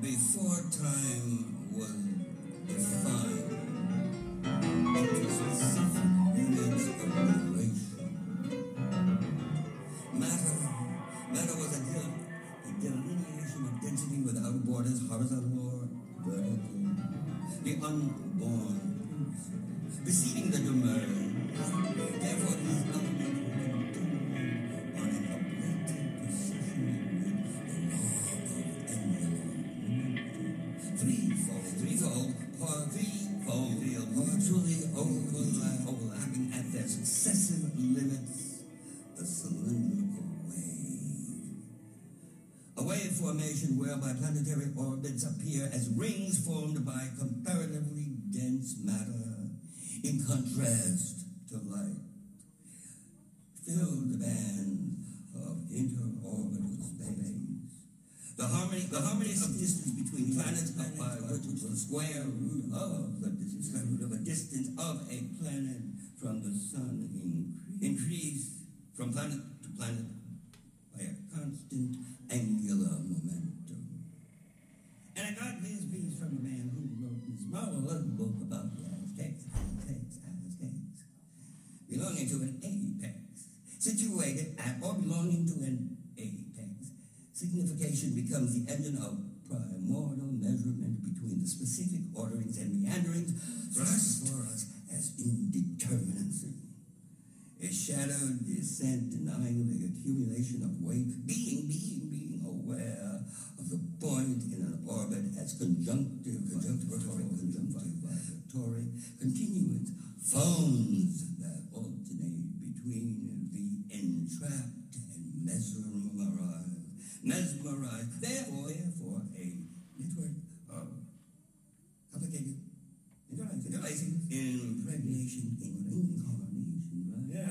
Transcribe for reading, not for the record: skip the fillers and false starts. Before time was defined, it was a softened unit of narration. Matter was a delineation of density without borders, horizontal or vertical. The unborn, receiving the demurred, therefore these elements will continue on an uplifted precision. Threefold, they are virtually overlapping at their successive limits, a cylindrical wave. A wave formation whereby planetary orbits appear as rings formed by comparatively dense matter in contrast to light. Filled bands of interorbital space. The harmony of distance between planets by which the square root of a distance of a planet from the sun increased from planet to planet by a constant angular momentum. And I got these beats from a man who wrote this marvelous book about the Aztecs, belonging to an apex, situated at or belonging to an apex. Signification becomes the engine of primordial measurement between the specific orderings and meanderings thrust for us as indeterminacy. A shadowed descent denying the accumulation of weight, being aware of the point in an orbit as conjunctive, continuance, phones that alternate between the entrapped and mesmerized, therefore a network of complicated, impregnation, incarnation, right? Yeah.